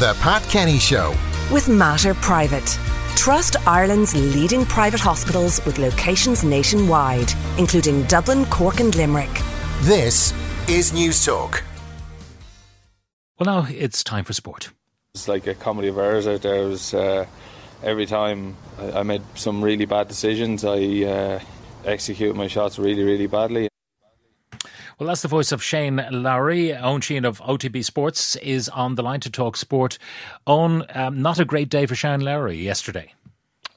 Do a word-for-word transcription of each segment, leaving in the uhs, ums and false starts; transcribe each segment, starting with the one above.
The Pat Kenny Show with Matter Private. Trust Ireland's leading private hospitals with locations nationwide, including Dublin, Cork and Limerick. This is News Talk. Well, now it's time for sport. It's like a comedy of errors out there. It was, uh, every time I, I made some really bad decisions, I uh, executed my shots really, really badly. Well, that's the voice of Shane Lowry. Eoin Sheahan of O T B Sports is on the line to talk sport. Eoin, um, not a great day for Shane Lowry yesterday.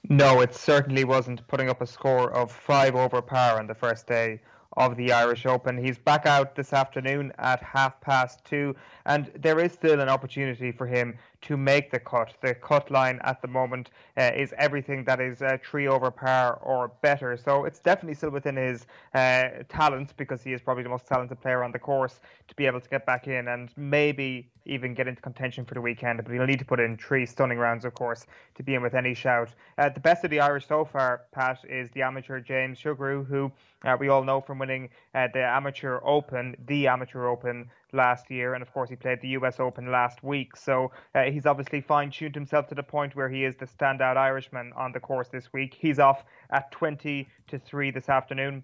No, it certainly wasn't, putting up a score of five over par on the first day of the Irish Open. He's back out this afternoon at half past two, and there is still an opportunity for him to make the cut. The cut line at the moment uh, is everything that is uh, three over par or better. So it's definitely still within his uh, talents, because he is probably the most talented player on the course, to be able to get back in and maybe even get into contention for the weekend. But he'll need to put in three stunning rounds, of course, to be in with any shout. Uh, the best of the Irish so far, Pat, is the amateur James Sugrue, who uh, we all know from winning uh, the Amateur Open, the Amateur Open, last year, and of course he played the U S Open last week, so uh, he's obviously fine-tuned himself to the point where he is the standout Irishman on the course this week. He's off at twenty to three this afternoon.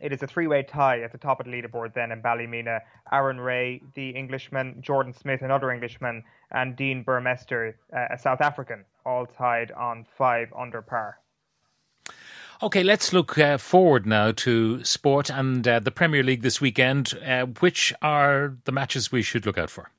It is a three-way tie at the top of the leaderboard then in Ballymena. Aaron Ray, the Englishman, Jordan Smith, another Englishman, and Dean Burmester, uh, a South African, all tied on five under par. OK, let's look uh, forward now to sport and uh, the Premier League this weekend. Uh, which are the matches we should look out for?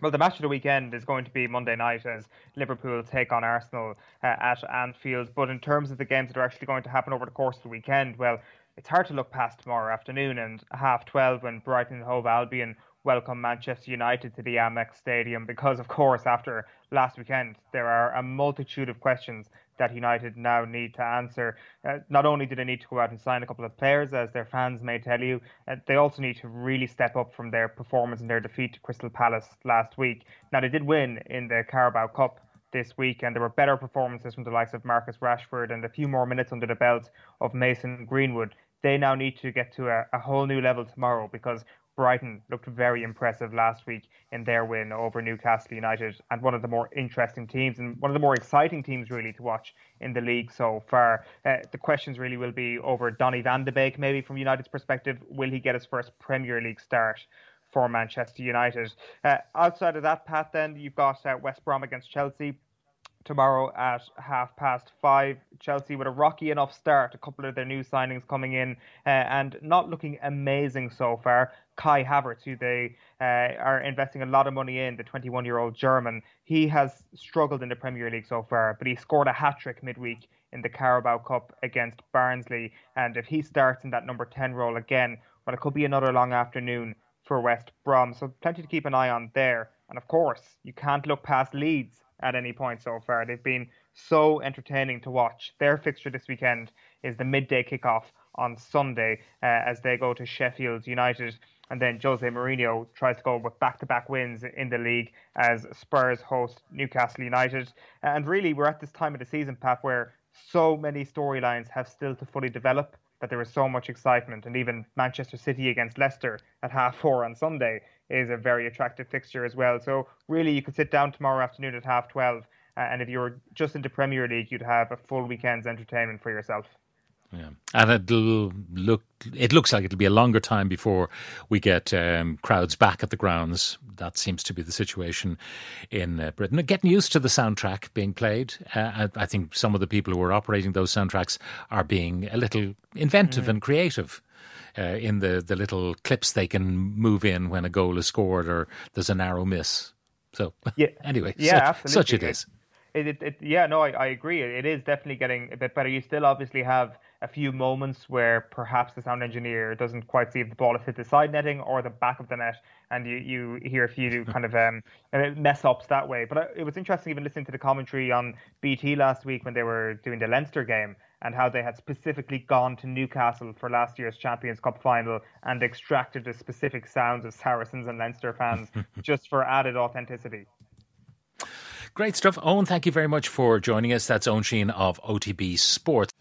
Well, the match of the weekend is going to be Monday night, as Liverpool take on Arsenal uh, at Anfield. But in terms of the games that are actually going to happen over the course of the weekend, well, it's hard to look past tomorrow afternoon and half twelve when Brighton and Hove Albion welcome Manchester United to the Amex Stadium, because, of course, after last weekend, there are a multitude of questions that United now need to answer. Uh, not only do they need to go out and sign a couple of players, as their fans may tell you, uh, they also need to really step up from their performance and their defeat to Crystal Palace last week. Now, they did win in the Carabao Cup this week, and there were better performances from the likes of Marcus Rashford and a few more minutes under the belt of Mason Greenwood. They now need to get to a, a whole new level tomorrow, because Brighton looked very impressive last week in their win over Newcastle United, and one of the more interesting teams and one of the more exciting teams really to watch in the league so far. Uh, the questions really will be over Donny van de Beek, maybe from United's perspective. Will he get his first Premier League start for Manchester United? Uh, outside of that, Pat, then you've got uh, West Brom against Chelsea tomorrow at half past five. Chelsea with a rocky enough start, a couple of their new signings coming in uh, and not looking amazing so far. Kai Havertz, who they uh, are investing a lot of money in, the twenty-one-year-old German, he has struggled in the Premier League so far, but he scored a hat-trick midweek in the Carabao Cup against Barnsley, and if he starts in that number ten role again, well, it could be another long afternoon for West Brom, so plenty to keep an eye on there. And of course, you can't look past Leeds at any point so far. They've been so entertaining to watch. Their fixture this weekend is the midday kickoff on Sunday uh, as they go to Sheffield United. And then Jose Mourinho tries to go with back-to-back wins in the league as Spurs host Newcastle United. And really, we're at this time of the season, Pat, where so many storylines have still to fully develop, that there is so much excitement. And even Manchester City against Leicester at half four on Sunday is a very attractive fixture as well. So really, you could sit down tomorrow afternoon at half twelve, and if you were just into Premier League, you'd have a full weekend's entertainment for yourself. Yeah, and it'll look, it looks like it'll be a longer time before we get um, crowds back at the grounds. That seems to be the situation in uh, Britain. Getting used to the soundtrack being played. Uh, I, I think some of the people who are operating those soundtracks are being a little inventive mm. and creative uh, in the, the little clips they can move in when a goal is scored or there's a narrow miss. So yeah. anyway, yeah, such, such it is. It, it, it, yeah, no, I, I agree. It is definitely getting a bit better. You still obviously have a few moments where perhaps the sound engineer doesn't quite see if the ball has hit the side netting or the back of the net, and you, you hear a few kind of um, mess-ups that way. But it was interesting even listening to the commentary on B T last week when they were doing the Leinster game, and how they had specifically gone to Newcastle for last year's Champions Cup final and extracted the specific sounds of Saracens and Leinster fans just for added authenticity. Great stuff. Eoin, thank you very much for joining us. That's Eoin Sheahan of O T B Sports.